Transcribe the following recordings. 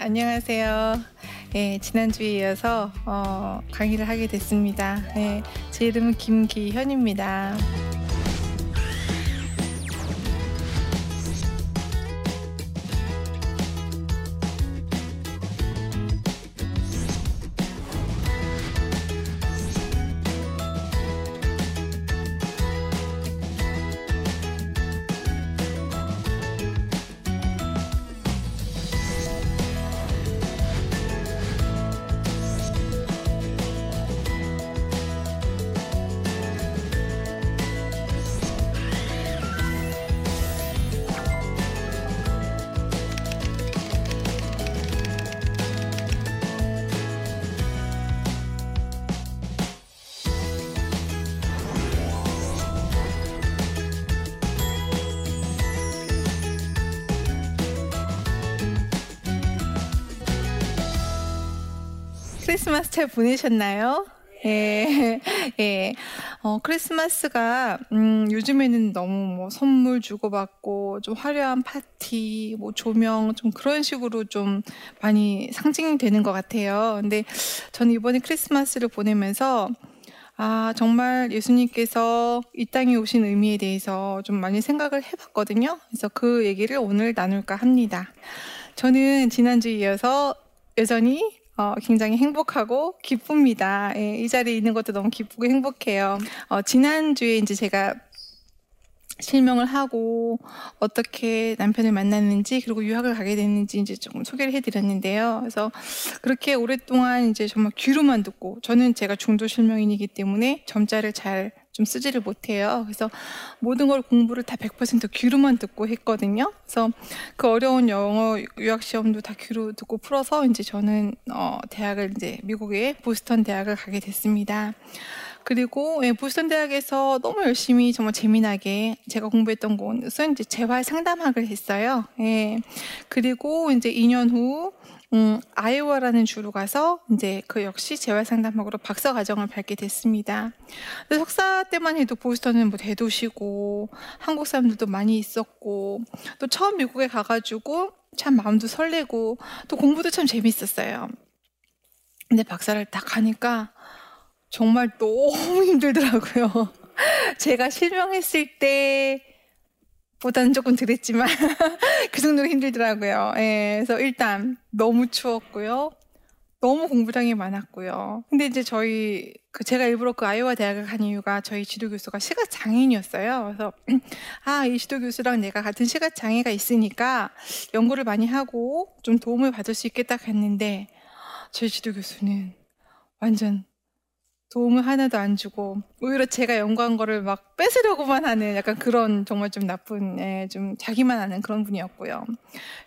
안녕하세요. 예, 지난주에 이어서 강의를 하게 됐습니다. 예, 제 이름은 김기현입니다. 크리스마스 잘 보내셨나요? 예, 예. 크리스마스가 요즘에는 너무 뭐 선물 주고받고 좀 화려한 파티, 뭐 조명 좀 그런 식으로 좀 많이 상징되는 것 같아요. 근데 저는 이번에 크리스마스를 보내면서 아, 정말 예수님께서 이 땅에 오신 의미에 대해서 좀 많이 생각을 해봤거든요. 그래서 그 얘기를 오늘 나눌까 합니다. 저는 지난주에 이어서 여전히 굉장히 행복하고 기쁩니다. 예, 이 자리에 있는 것도 너무 기쁘고 행복해요. 지난주에 이제 제가 실명을 하고 어떻게 남편을 만났는지 그리고 유학을 가게 됐는지 이제 조금 소개를 해드렸는데요. 그래서 그렇게 오랫동안 이제 정말 귀로만 듣고 저는 제가 중도 실명인이기 때문에 점자를 잘 좀 쓰지를 못해요. 그래서 모든 걸 공부를 다 100% 귀로만 듣고 했거든요. 그래서 그 어려운 영어 유학 시험도 다 귀로 듣고 풀어서 이제 저는 대학을 이제 미국의 보스턴 대학을 가게 됐습니다. 그리고 예, 보스턴 대학에서 너무 열심히 정말 재미나게 제가 공부했던 곳은 이제 재활 상담학을 했어요. 예. 그리고 이제 2년 후 아이오와라는 주로 가서 이제 그 역시 재활상담학으로 박사 과정을 밟게 됐습니다. 근데 석사 때만 해도 보스턴은 뭐 대도시고 한국 사람들도 많이 있었고 또 처음 미국에 가가지고 참 마음도 설레고 또 공부도 참 재밌었어요. 근데 박사를 딱 가니까 정말 너무 힘들더라고요. 제가 실명했을 때 보다는 조금 덜했지만 그 정도로 힘들더라고요. 예, 그래서 일단 너무 추웠고요. 너무 공부량이 많았고요. 근데 이제 제가 일부러 그 아이오와 대학을 간 이유가 저희 지도교수가 시각장애인이었어요. 그래서 아, 이 지도교수랑 내가 같은 시각장애가 있으니까 연구를 많이 하고 좀 도움을 받을 수 있겠다 갔는데 저희 지도교수는 완전 도움을 하나도 안 주고 오히려 제가 연구한 거를 막 뺏으려고만 하는 약간 그런 정말 좀 나쁜 좀 자기만 아는 그런 분이었고요.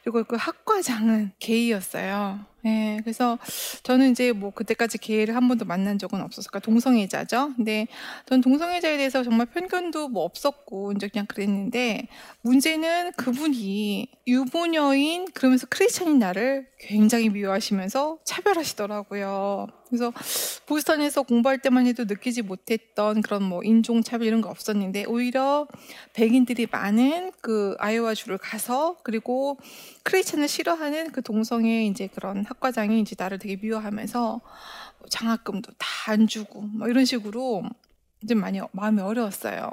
그리고 그 학과장은 게이였어요. 예, 그래서 저는 이제 뭐 그때까지 게이를 한 번도 만난 적은 없었으니까 동성애자죠. 근데 전 동성애자에 대해서 정말 편견도 뭐 없었고 이제 그냥 그랬는데 문제는 그분이 유부녀인 그러면서 크리스천인 나를 굉장히 미워하시면서 차별하시더라고요. 그래서 보스턴에서 공부할 때만 해도 느끼지 못했던 그런 뭐 인종차별 이런 거 없었는데 오히려 백인들이 많은 그 아이오와 주를 가서 그리고 크리스천을 싫어하는 그 동성애 이제 그런 학과장이 이제 나를 되게 미워하면서 장학금도 다 안 주고 뭐 이런 식으로 좀 많이 마음이 어려웠어요.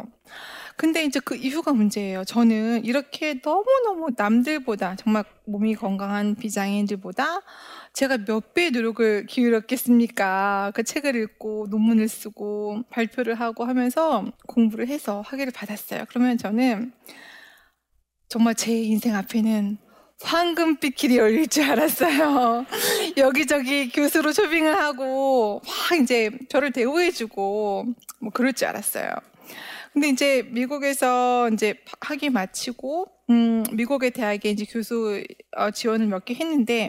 근데 이제 그 이유가 문제예요. 저는 이렇게 너무너무 남들보다 정말 몸이 건강한 비장애인들보다 제가 몇 배의 노력을 기울였겠습니까? 그 책을 읽고 논문을 쓰고 발표를 하고 하면서 공부를 해서 학위를 받았어요. 그러면 저는 정말 제 인생 앞에는 황금빛 길이 열릴 줄 알았어요. 여기저기 교수로 쇼핑을 하고 막 이제 저를 대우해주고 뭐 그럴 줄 알았어요. 근데 이제 미국에서 이제 학위 마치고 미국의 대학에 이제 교수 지원을 몇 개 했는데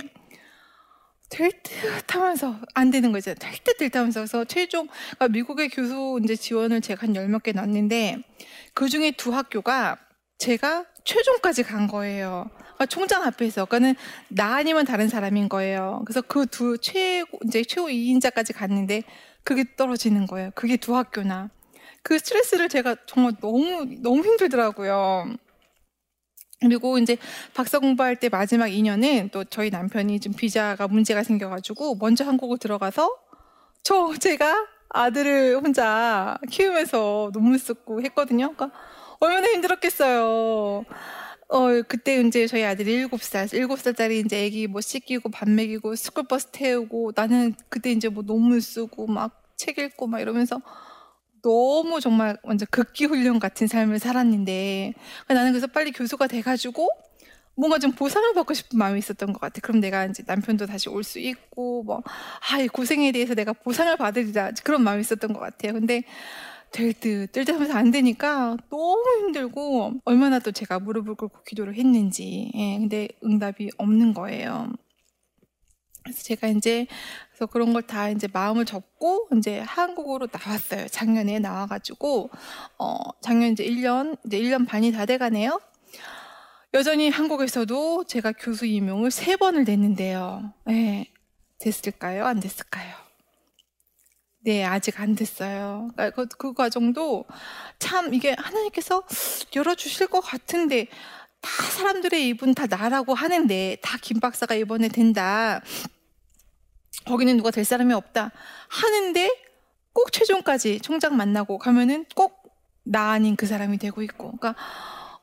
될 듯 하면서 안 되는 거죠. 될 듯 될 듯 하면서 그래서 최종 미국의 교수 이제 지원을 제가 한 10몇 개 넣었는데 그 중에 2 학교가 제가 최종까지 간 거예요. 그러니까 총장 앞에서. 그러니까는 나 아니면 다른 사람인 거예요. 그래서 그 최고 2인자까지 갔는데 그게 떨어지는 거예요. 그게 2 학교나. 그 스트레스를 제가 정말 너무 힘들더라고요. 그리고 이제 박사 공부할 때 마지막 2년은 또 저희 남편이 좀 비자가 문제가 생겨가지고 먼저 한국을 들어가서 제가 아들을 혼자 키우면서 논문 쓰고 했거든요. 그러니까 얼마나 힘들었겠어요. 그때 이제 저희 아들이 7살짜리 이제 애기 뭐 씻기고 밥 먹이고 스쿨버스 태우고 나는 그때 이제 뭐 논문 쓰고 막 책 읽고 막 이러면서 너무 정말 완전 극기 훈련 같은 삶을 살았는데 나는 그래서 빨리 교수가 돼가지고 뭔가 좀 보상을 받고 싶은 마음이 있었던 것 같아. 그럼 내가 이제 남편도 다시 올 수 있고 뭐 이 고생에 대해서 내가 보상을 받으리라 그런 마음이 있었던 것 같아요. 근데 될 듯 하면서 안 되니까 너무 힘들고 얼마나 또 제가 무릎을 꿇고 기도를 했는지 근데 응답이 없는 거예요. 그래서 제가 이제 그래서 그런 걸 다 이제 마음을 접고 이제 한국으로 나왔어요. 작년에 나와가지고 작년 이제 1년 반이 다 돼가네요. 여전히 한국에서도 제가 교수 임용을 3번을 냈는데요. 됐을까요? 안 됐을까요? 네, 아직 안 됐어요. 그러니까 그 과정도 참 이게 하나님께서 열어주실 것 같은데 다 사람들의 입은 다 나라고 하는데 다 김 박사가 이번에 된다. 거기는 누가 될 사람이 없다. 하는데 꼭 최종까지 총장 만나고 가면은 꼭 나 아닌 그 사람이 되고 있고. 그러니까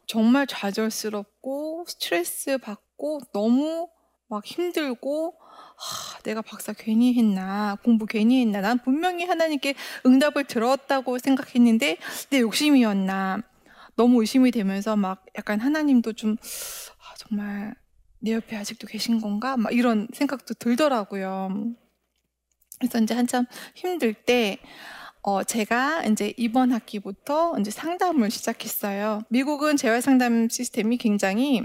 정말 좌절스럽고 스트레스 받고 너무 막 힘들고 내가 박사 괜히 했나 공부 괜히 했나 난 분명히 하나님께 응답을 들었다고 생각했는데 내 욕심이었나 너무 의심이 되면서 막 약간 하나님도 좀 정말 내 옆에 아직도 계신 건가 막 이런 생각도 들더라고요. 그래서 이제 한참 힘들 때 제가 이제 이번 학기부터 이제 상담을 시작했어요. 미국은 재활 상담 시스템이 굉장히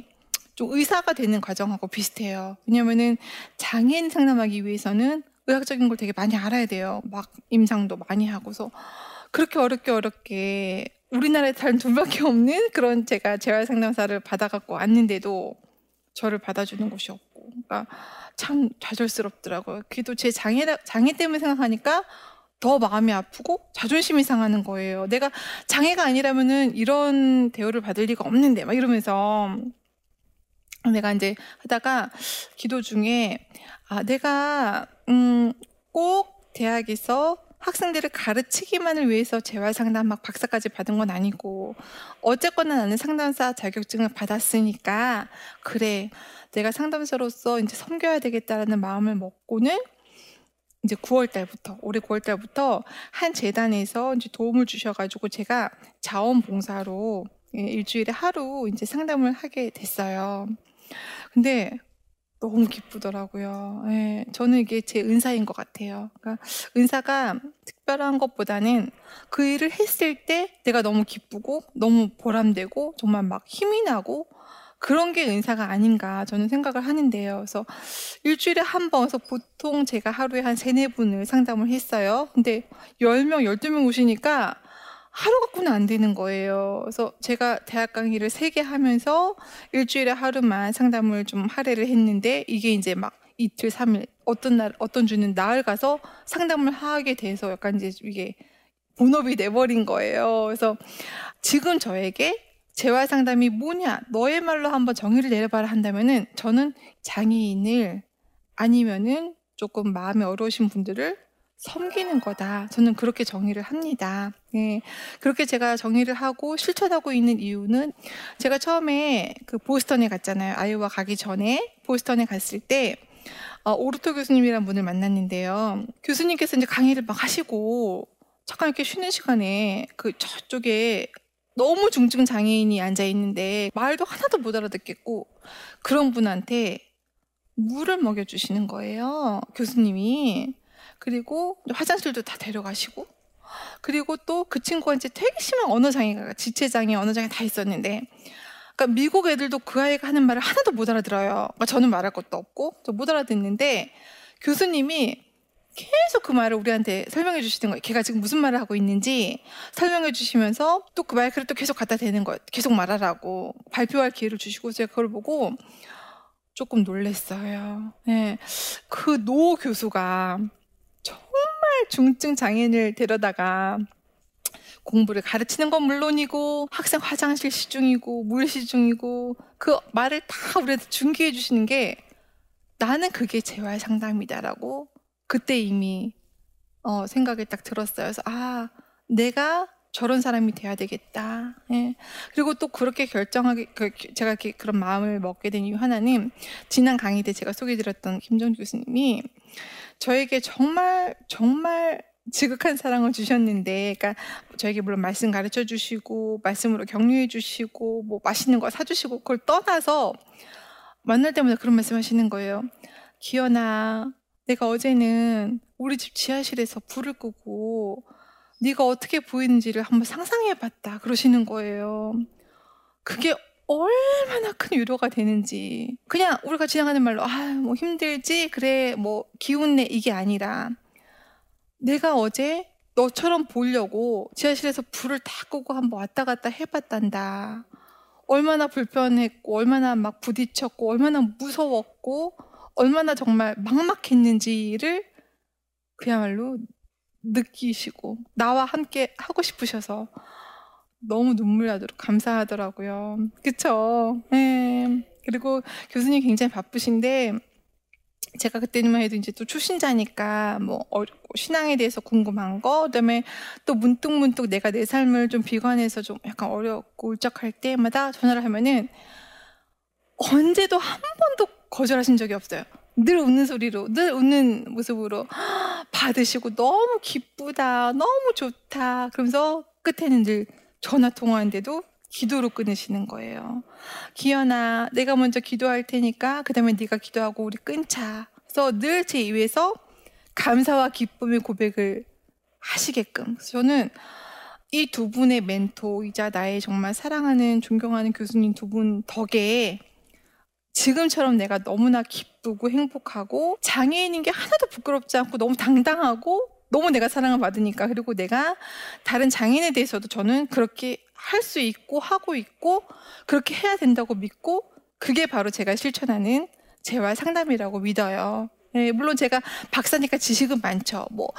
좀 의사가 되는 과정하고 비슷해요. 왜냐면은 장애인 상담하기 위해서는 의학적인 걸 되게 많이 알아야 돼요. 막 임상도 많이 하고서 그렇게 어렵게 우리나라에 다른 둘밖에 없는 그런 제가 재활 상담사를 받아갖고 왔는데도 저를 받아주는 곳이 없고, 그러니까 참 좌절스럽더라고요. 그래도 제 장애 때문에 생각하니까 더 마음이 아프고 자존심이 상하는 거예요. 내가 장애가 아니라면은 이런 대우를 받을 리가 없는데 막 이러면서 내가 이제 하다가 기도 중에 내가 꼭 대학에서 학생들을 가르치기만을 위해서 재활상담 막 박사까지 받은 건 아니고 어쨌거나 나는 상담사 자격증을 받았으니까 그래 내가 상담사로서 이제 섬겨야 되겠다라는 마음을 먹고는 이제 9월달부터 올해 9월달부터 한 재단에서 이제 도움을 주셔가지고 제가 자원봉사로 일주일에 하루 이제 상담을 하게 됐어요. 근데 너무 기쁘더라고요. 저는 이게 제 은사인 것 같아요. 그러니까 은사가 특별한 것보다는 그 일을 했을 때 내가 너무 기쁘고 너무 보람되고 정말 막 힘이 나고 그런 게 은사가 아닌가 저는 생각을 하는데요. 그래서 일주일에 한 번, 그래서 보통 제가 하루에 한 3-4분을 상담을 했어요. 근데 10명, 12명 오시니까 하루 갖고는 안 되는 거예요. 그래서 제가 대학 강의를 3개 하면서 일주일에 하루만 상담을 좀 할애를 했는데 이게 이제 막 이틀, 3일, 어떤 주는 나흘 가서 상담을 하게 돼서 약간 이제 이게 본업이 돼버린 거예요. 그래서 지금 저에게 재활 상담이 뭐냐, 너의 말로 한번 정의를 내려봐라 한다면은 저는 장애인을 아니면은 조금 마음이 어려우신 분들을 섬기는 거다. 저는 그렇게 정의를 합니다. 그렇게 제가 정의를 하고 실천하고 있는 이유는 제가 처음에 그 보스턴에 갔잖아요. 아이오와 가기 전에 보스턴에 갔을 때 오르토 교수님이란 분을 만났는데요. 교수님께서 이제 강의를 막 하시고 잠깐 이렇게 쉬는 시간에 그 저쪽에 너무 중증 장애인이 앉아 있는데 말도 하나도 못 알아듣겠고 그런 분한테 물을 먹여주시는 거예요. 교수님이. 그리고 화장실도 다 데려가시고 그리고 또 그 친구가 이제 되게 심한 언어장애가 지체장애, 언어장애 다 있었는데 그러니까 미국 애들도 그 아이가 하는 말을 하나도 못 알아들어요. 그러니까 저는 말할 것도 없고 저 못 알아듣는데 교수님이 계속 그 말을 우리한테 설명해 주시는 거예요. 걔가 지금 무슨 말을 하고 있는지 설명해 주시면서 또 그 마이크를 또 계속 갖다 대는 거예요. 계속 말하라고 발표할 기회를 주시고 제가 그걸 보고 조금 놀랐어요. 그 노 교수가 정말 중증 장애인을 데려다가 공부를 가르치는 건 물론이고 학생 화장실 시중이고 물 시중이고 그 말을 다 우리한테 중기해 주시는 게 나는 그게 재활 상담이다라고 그때 이미 생각이 딱 들었어요. 그래서 아, 내가 저런 사람이 돼야 되겠다. 예. 그리고 또 그렇게 제가 이렇게 그런 마음을 먹게 된 이유 하나는 지난 강의 때 제가 소개드렸던 김정주 교수님이 저에게 정말 정말 지극한 사랑을 주셨는데, 그러니까 저에게 물론 말씀 가르쳐 주시고 말씀으로 격려해 주시고 뭐 맛있는 거 사주시고 그걸 떠나서 만날 때마다 그런 말씀하시는 거예요. 기현아, 내가 어제는 우리 집 지하실에서 불을 끄고 네가 어떻게 보이는지를 한번 상상해봤다 그러시는 거예요. 그게 얼마나 큰 위로가 되는지. 그냥 우리가 지나가는 말로 아, 뭐 힘들지 그래 뭐 기운내 이게 아니라 내가 어제 너처럼 보려고 지하실에서 불을 다 끄고 한번 왔다 갔다 해봤단다. 얼마나 불편했고 얼마나 막 부딪혔고 얼마나 무서웠고 얼마나 정말 막막했는지를 그야말로 느끼시고 나와 함께 하고 싶으셔서 너무 눈물 나도록 감사하더라고요. 그쵸? 네. 그리고 교수님 굉장히 바쁘신데 제가 그때만 해도 이제 또 초신자니까 뭐 신앙에 대해서 궁금한 거, 그다음에 또 문득문득 내가 내 삶을 좀 비관해서 좀 약간 어렵고 울적할 때마다 전화를 하면은 언제도 한 번도 거절하신 적이 없어요. 늘 웃는 소리로, 늘 웃는 모습으로 받으시고 너무 기쁘다, 너무 좋다 그러면서 끝에는 늘 전화 통화인데도 기도로 끊으시는 거예요. 기현아, 내가 먼저 기도할 테니까 그 다음에 네가 기도하고 우리 끊자. 그래서 늘 제 입에서 감사와 기쁨의 고백을 하시게끔. 그래서 저는 이 두 분의 멘토이자 나의 정말 사랑하는 존경하는 교수님 두 분 덕에 지금처럼 내가 너무나 기쁘고 행복하고 장애인인 게 하나도 부끄럽지 않고 너무 당당하고 너무 내가 사랑을 받으니까, 그리고 내가 다른 장애인에 대해서도 저는 그렇게 할 수 있고 하고 있고 그렇게 해야 된다고 믿고 그게 바로 제가 실천하는 재활 상담이라고 믿어요. 네, 물론 제가 박사니까 지식은 많죠. 뭐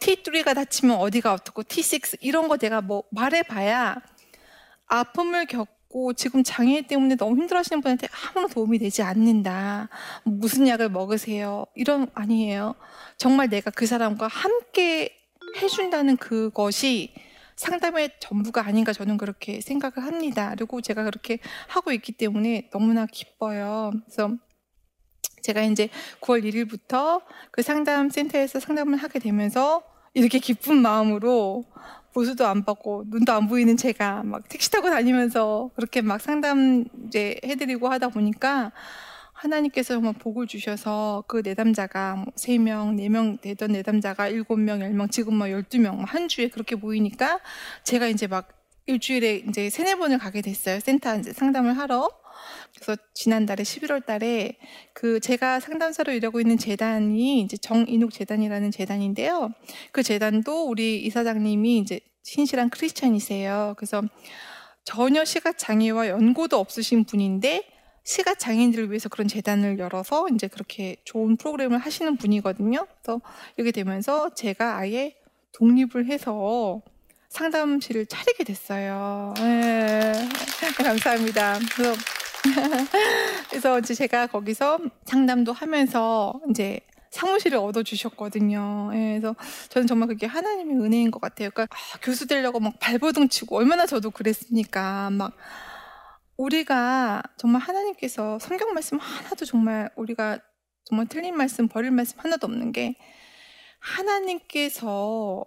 T3가 다치면 어디가 어떻고 T6 이런 거 내가 뭐 말해봐야 아픔을 겪고 지금 장애 때문에 너무 힘들어하시는 분한테 아무런 도움이 되지 않는다. 무슨 약을 먹으세요? 이런 아니에요. 정말 내가 그 사람과 함께 해준다는 그것이 상담의 전부가 아닌가 저는 그렇게 생각을 합니다. 그리고 제가 그렇게 하고 있기 때문에 너무나 기뻐요. 그래서 제가 이제 9월 1일부터 그 상담센터에서 상담을 하게 되면서 이렇게 기쁜 마음으로 보수도 안 받고 눈도 안 보이는 제가 막 택시 타고 다니면서 그렇게 막 상담 이제 해드리고 하다 보니까 하나님께서 정말 복을 주셔서 그 내담자가 3명, 4명 되던 내담자가 7명, 10명, 지금 12명 한 주에 그렇게 모이니까 제가 이제 막 일주일에 이제 3-4번을 가게 됐어요. 센터 이제 상담을 하러. 그래서 지난달에 11월 달에 그 제가 상담사로 일하고 있는 재단이 이제 정인욱 재단이라는 재단인데요. 그 재단도 우리 이사장님이 이제 신실한 크리스찬이세요. 그래서 전혀 시각장애와 연고도 없으신 분인데 시각장애인들을 위해서 그런 재단을 열어서 이제 그렇게 좋은 프로그램을 하시는 분이거든요. 그래서 이렇게 되면서 제가 아예 독립을 해서 상담실을 차리게 됐어요. 네. 감사합니다. 그래서 이제 제가 거기서 상담도 하면서 이제 사무실을 얻어주셨거든요. 예, 그래서 저는 정말 그게 하나님의 은혜인 것 같아요. 그러니까 교수 되려고 막 발버둥 치고 얼마나 저도 그랬으니까 막 우리가 정말 하나님께서 성경 말씀 하나도 정말 우리가 정말 틀린 말씀 버릴 말씀 하나도 없는 게 하나님께서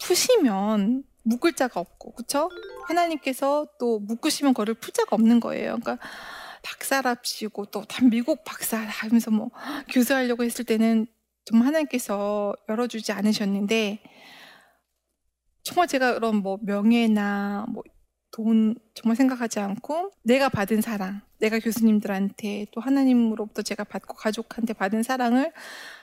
푸시면 묶을 자가 없고, 그쵸? 하나님께서 또 묶으시면 그거를 풀 자가 없는 거예요. 그러니까 박사랍시고 또 다 미국 박사 하면서 뭐 교수하려고 했을 때는 좀 하나님께서 열어주지 않으셨는데 정말 제가 그런 뭐 명예나 뭐 돈 정말 생각하지 않고 내가 받은 사랑, 내가 교수님들한테 또 하나님으로부터 제가 받고 가족한테 받은 사랑을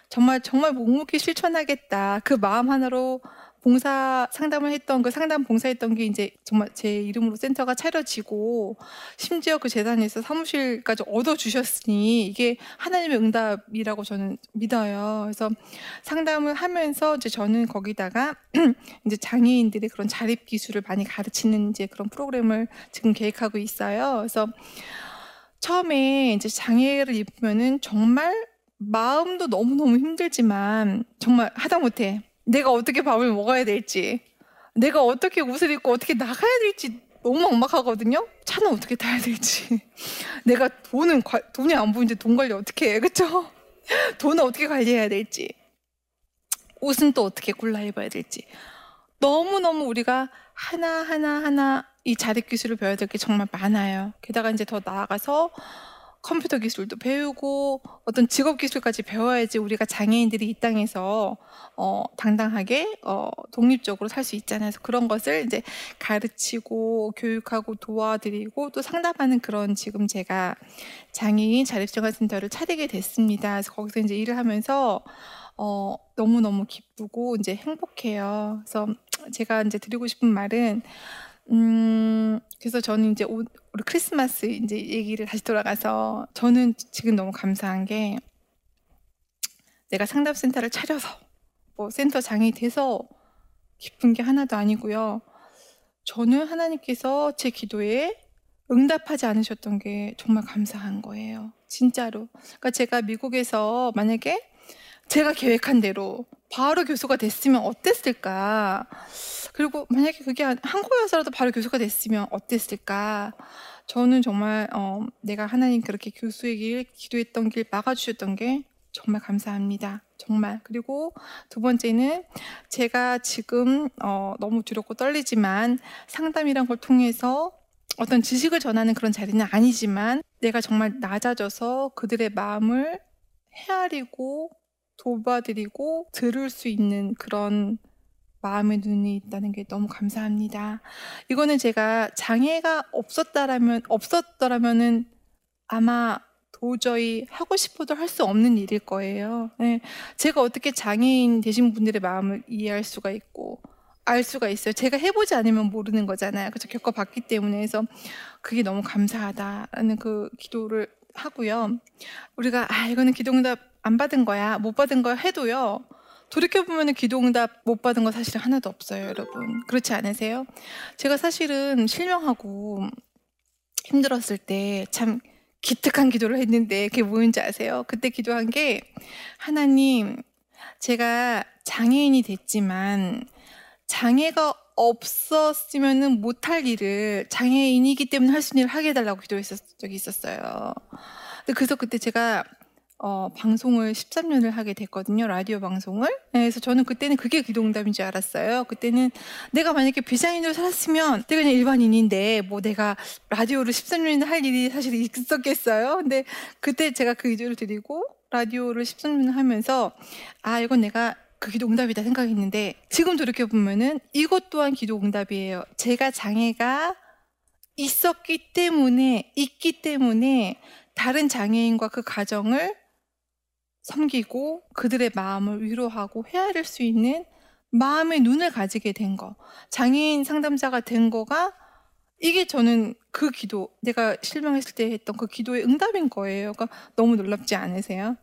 정말 정말 묵묵히 실천하겠다 그 마음 하나로 봉사 상담을 했던 그 상담 봉사했던 게 이제 정말 제 이름으로 센터가 차려지고 심지어 그 재단에서 사무실까지 얻어주셨으니 이게 하나님의 응답이라고 저는 믿어요. 그래서 상담을 하면서 이제 저는 거기다가 이제 장애인들의 그런 자립 기술을 많이 가르치는 이제 그런 프로그램을 지금 계획하고 있어요. 그래서 처음에 이제 장애를 입으면은 정말 마음도 너무너무 힘들지만 정말 하다못해 내가 어떻게 밥을 먹어야 될지, 내가 어떻게 옷을 입고 어떻게 나가야 될지 너무 막막하거든요. 차는 어떻게 타야 될지, 내가 돈이 안 보이는데 돈 관리 어떻게 해, 그렇죠? 돈을 어떻게 관리해야 될지, 옷은 또 어떻게 골라 입어야 될지, 너무너무 우리가 하나 이 자립 기술을 배워야 될 게 정말 많아요. 게다가 이제 더 나아가서 컴퓨터 기술도 배우고 어떤 직업 기술까지 배워야지 우리가 장애인들이 이 땅에서 당당하게 독립적으로 살 수 있잖아요. 그래서 그런 것을 이제 가르치고 교육하고 도와드리고 또 상담하는 그런 지금 제가 장애인 자립생활센터를 차리게 됐습니다. 그래서 거기서 이제 일을 하면서 너무너무 기쁘고 이제 행복해요. 그래서 제가 이제 드리고 싶은 말은 그래서 저는 이제 우리 크리스마스 이제 얘기를 다시 돌아가서 저는 지금 너무 감사한 게 내가 상담센터를 차려서 뭐 센터 장이 돼서 기쁜 게 하나도 아니고요. 저는 하나님께서 제 기도에 응답하지 않으셨던 게 정말 감사한 거예요. 진짜로. 그러니까 제가 미국에서 만약에 제가 계획한 대로 바로 교수가 됐으면 어땠을까? 그리고 만약에 그게 한국에서라도 바로 교수가 됐으면 어땠을까? 저는 정말 내가 하나님 그렇게 교수의 길, 기도했던 길 막아주셨던 게 정말 감사합니다. 정말. 그리고 두 번째는 제가 지금 너무 두렵고 떨리지만 상담이란 걸 통해서 어떤 지식을 전하는 그런 자리는 아니지만 내가 정말 낮아져서 그들의 마음을 헤아리고 도와드리고 들을 수 있는 그런 마음의 눈이 있다는 게 너무 감사합니다. 이거는 제가 장애가 없었더라면은 아마 도저히 하고 싶어도 할 수 없는 일일 거예요. 네. 제가 어떻게 장애인 되신 분들의 마음을 이해할 수가 있고 알 수가 있어요. 제가 해보지 않으면 모르는 거잖아요. 그래서 겪어봤기 때문에 그래서 그게 너무 감사하다라는 그 기도를 하고요. 우리가 이거는 기도응답 안 받은 거야, 못 받은 거야 해도요, 돌이켜보면 기도응답 못 받은 거 사실 하나도 없어요, 여러분. 그렇지 않으세요? 제가 사실은 실명하고 힘들었을 때 참 기특한 기도를 했는데 그게 뭐인지 아세요? 그때 기도한 게, 하나님, 제가 장애인이 됐지만 장애가 없었으면 못할 일을 장애인이기 때문에 할 수 있는 일을 하게 해달라고 기도했었던 적이 있었어요. 그래서 그때 제가 방송을 13년을 하게 됐거든요. 라디오 방송을. 네, 그래서 저는 그때는 그게 기도응답인 줄 알았어요. 그때는 내가 만약에 비장애인으로 살았으면 내가 그냥 일반인인데 뭐 내가 라디오를 13년이나 할 일이 사실 있었겠어요. 근데 그때 제가 그 기도를 드리고 라디오를 13년을 하면서 이건 내가 그 기도응답이다 생각했는데 지금 돌이켜보면은 이것 또한 기도응답이에요. 제가 장애가 있기 때문에 다른 장애인과 그 가정을 섬기고 그들의 마음을 위로하고 헤아릴 수 있는 마음의 눈을 가지게 된 거, 장애인 상담자가 된 거가, 이게 저는 그 기도, 내가 실망했을 때 했던 그 기도의 응답인 거예요. 그러니까 너무 놀랍지 않으세요?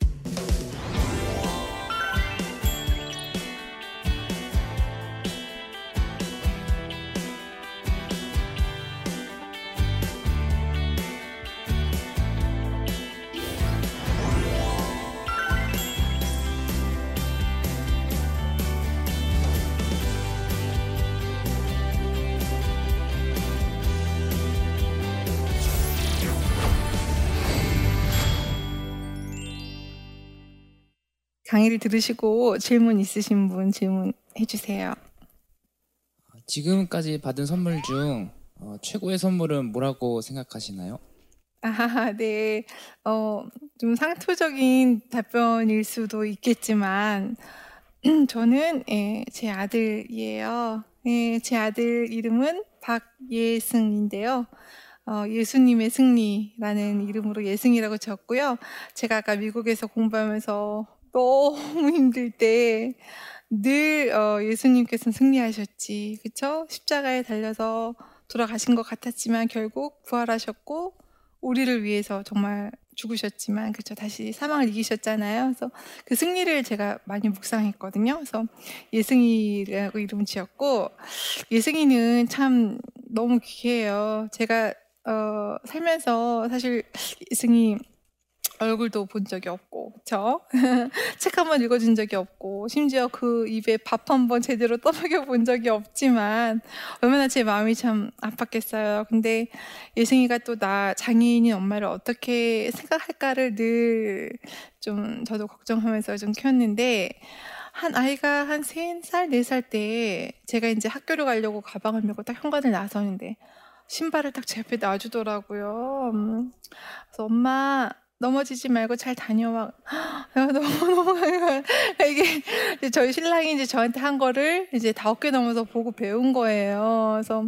강의를 들으시고 질문 있으신 분 질문해 주세요. 지금까지 받은 선물 중 최고의 선물은 뭐라고 생각하시나요? 네. 좀 상투적인 답변일 수도 있겠지만 저는 제 아들이에요. 제 아들 이름은 박예승인데요. 예수님의 승리라는 이름으로 예승이라고 지었고요. 제가 아까 미국에서 공부하면서 너무 힘들 때 늘 예수님께서는 승리하셨지, 그쵸? 십자가에 달려서 돌아가신 것 같았지만 결국 부활하셨고 우리를 위해서 정말 죽으셨지만, 그렇죠, 다시 사망을 이기셨잖아요. 그래서 그 승리를 제가 많이 묵상했거든요. 그래서 예승이라고 이름 지었고, 예승이는 참 너무 귀해요. 제가 살면서 사실 예승이 얼굴도 본 적이 없고, 그렇죠? 책 한번 읽어준 적이 없고, 심지어 그 입에 밥 한번 제대로 떠먹여 본 적이 없지만 얼마나 제 마음이 참 아팠겠어요. 근데 예승이가 또 나 장애인인 엄마를 어떻게 생각할까를 늘 좀 저도 걱정하면서 좀 키웠는데, 한 아이가 한 3살, 4살 때 제가 이제 학교를 가려고 가방을 메고 딱 현관을 나서는데 신발을 딱 제 앞에 놔주더라고요. 그래서 엄마 넘어지지 말고 잘 다녀와. 너무 이게 저희 신랑이 이제 저한테 한 거를 이제 다 어깨 넘어서 보고 배운 거예요. 그래서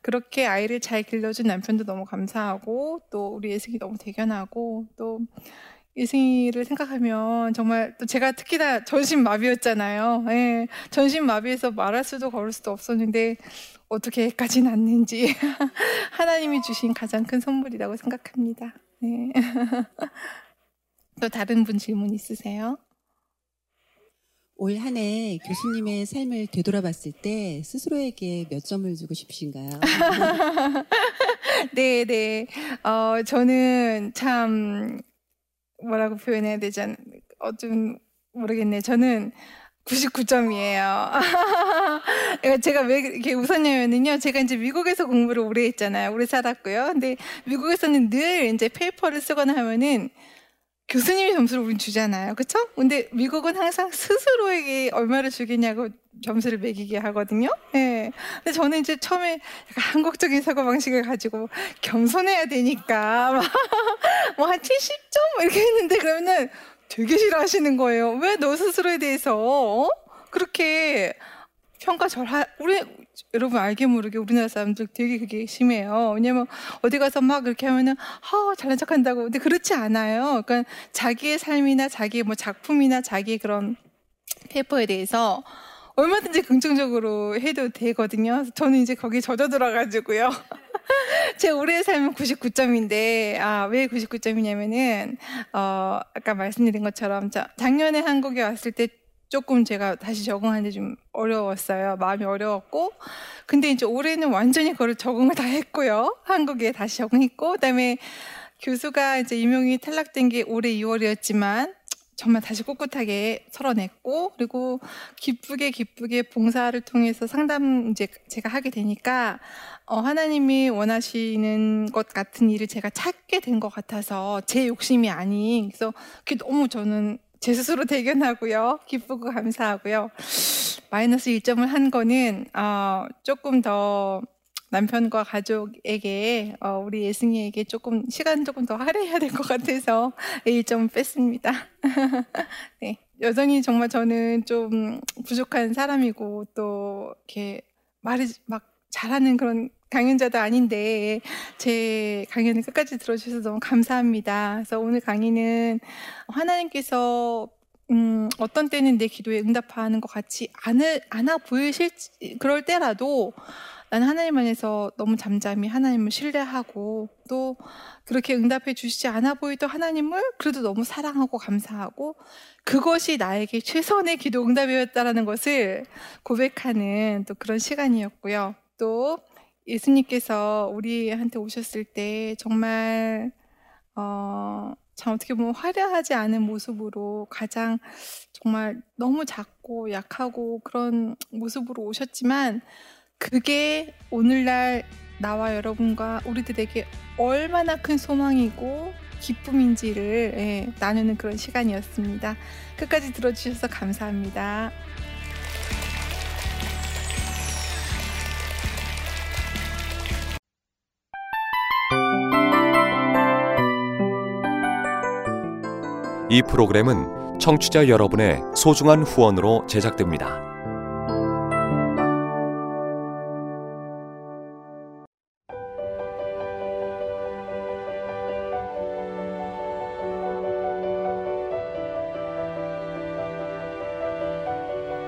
그렇게 아이를 잘 길러준 남편도 너무 감사하고, 또 우리 예승이 너무 대견하고, 또 예승이를 생각하면 정말, 또 제가 특히나 전신마비였잖아요. 예, 전신마비에서 말할 수도 걸을 수도 없었는데 어떻게까지 났는지 하나님이 주신 가장 큰 선물이라고 생각합니다. 네. 또 다른 분 질문 있으세요? 올 한 해 교수님의 삶을 되돌아봤을 때 스스로에게 몇 점을 주고 싶으신가요? 네. 저는 참 뭐라고 표현해야 되지 않나, 좀 모르겠네. 저는 99점이에요. 제가 왜 이렇게 웃었냐면요, 제가 이제 미국에서 공부를 오래 했잖아요. 오래 살았고요. 근데 미국에서는 늘 이제 페이퍼를 쓰거나 하면은 교수님이 점수를 우린 주잖아요. 그쵸? 근데 미국은 항상 스스로에게 얼마를 주겠냐고 점수를 매기게 하거든요. 예. 근데 저는 이제 처음에 약간 한국적인 사고방식을 가지고 겸손해야 되니까, 뭐 한 70점? 이렇게 했는데, 그러면은 되게 싫어하시는 거예요. 왜 너 스스로에 대해서 그렇게 우리 여러분 알게 모르게 우리나라 사람들 되게 그게 심해요. 왜냐면 어디 가서 막 그렇게 하면은 잘난 척한다고. 근데 그렇지 않아요. 그러니까 자기의 삶이나 자기의 뭐 작품이나 자기의 그런 페이퍼에 대해서 얼마든지 긍정적으로 해도 되거든요. 저는 이제 거기에 젖어들어가지고요. 제 올해의 삶은 99점인데, 왜 99점이냐면은, 아까 말씀드린 것처럼, 작년에 한국에 왔을 때 조금 제가 다시 적응하는데 좀 어려웠어요. 마음이 어려웠고, 근데 이제 올해는 완전히 그걸 적응을 다 했고요. 한국에 다시 적응했고, 그 다음에 교수가 이제 임용이 탈락된 게 올해 2월이었지만, 정말 다시 꿋꿋하게 털어냈고, 그리고 기쁘게 봉사를 통해서 상담 이제 제가 하게 되니까, 하나님이 원하시는 것 같은 일을 제가 찾게 된 것 같아서, 제 욕심이 아닌, 그래서 그게 너무 저는 제 스스로 대견하고요. 기쁘고 감사하고요. 마이너스 1점을 한 거는, 조금 더 남편과 가족에게, 우리 예승이에게 시간 조금 더 할애해야 될 것 같아서 1점 뺐습니다. 네. 여전히 정말 저는 좀 부족한 사람이고, 또 이렇게 말을 막 잘하는 그런 강연자도 아닌데, 제 강연을 끝까지 들어주셔서 너무 감사합니다. 그래서 오늘 강의는 하나님께서 어떤 때는 내 기도에 응답하는 것 같지 않아 보이실지, 그럴 때라도 나는 하나님 안에서 너무 잠잠히 하나님을 신뢰하고, 또 그렇게 응답해 주시지 않아 보이던 하나님을 그래도 너무 사랑하고 감사하고, 그것이 나에게 최선의 기도 응답이었다라는 것을 고백하는 또 그런 시간이었고요. 또 예수님께서 우리한테 오셨을 때 정말 참 어떻게 보면 화려하지 않은 모습으로, 가장 정말 너무 작고 약하고 그런 모습으로 오셨지만, 그게 오늘날 나와 여러분과 우리들에게 얼마나 큰 소망이고 기쁨인지를 나누는 그런 시간이었습니다. 끝까지 들어주셔서 감사합니다. 이 프로그램은 청취자 여러분의 소중한 후원으로 제작됩니다.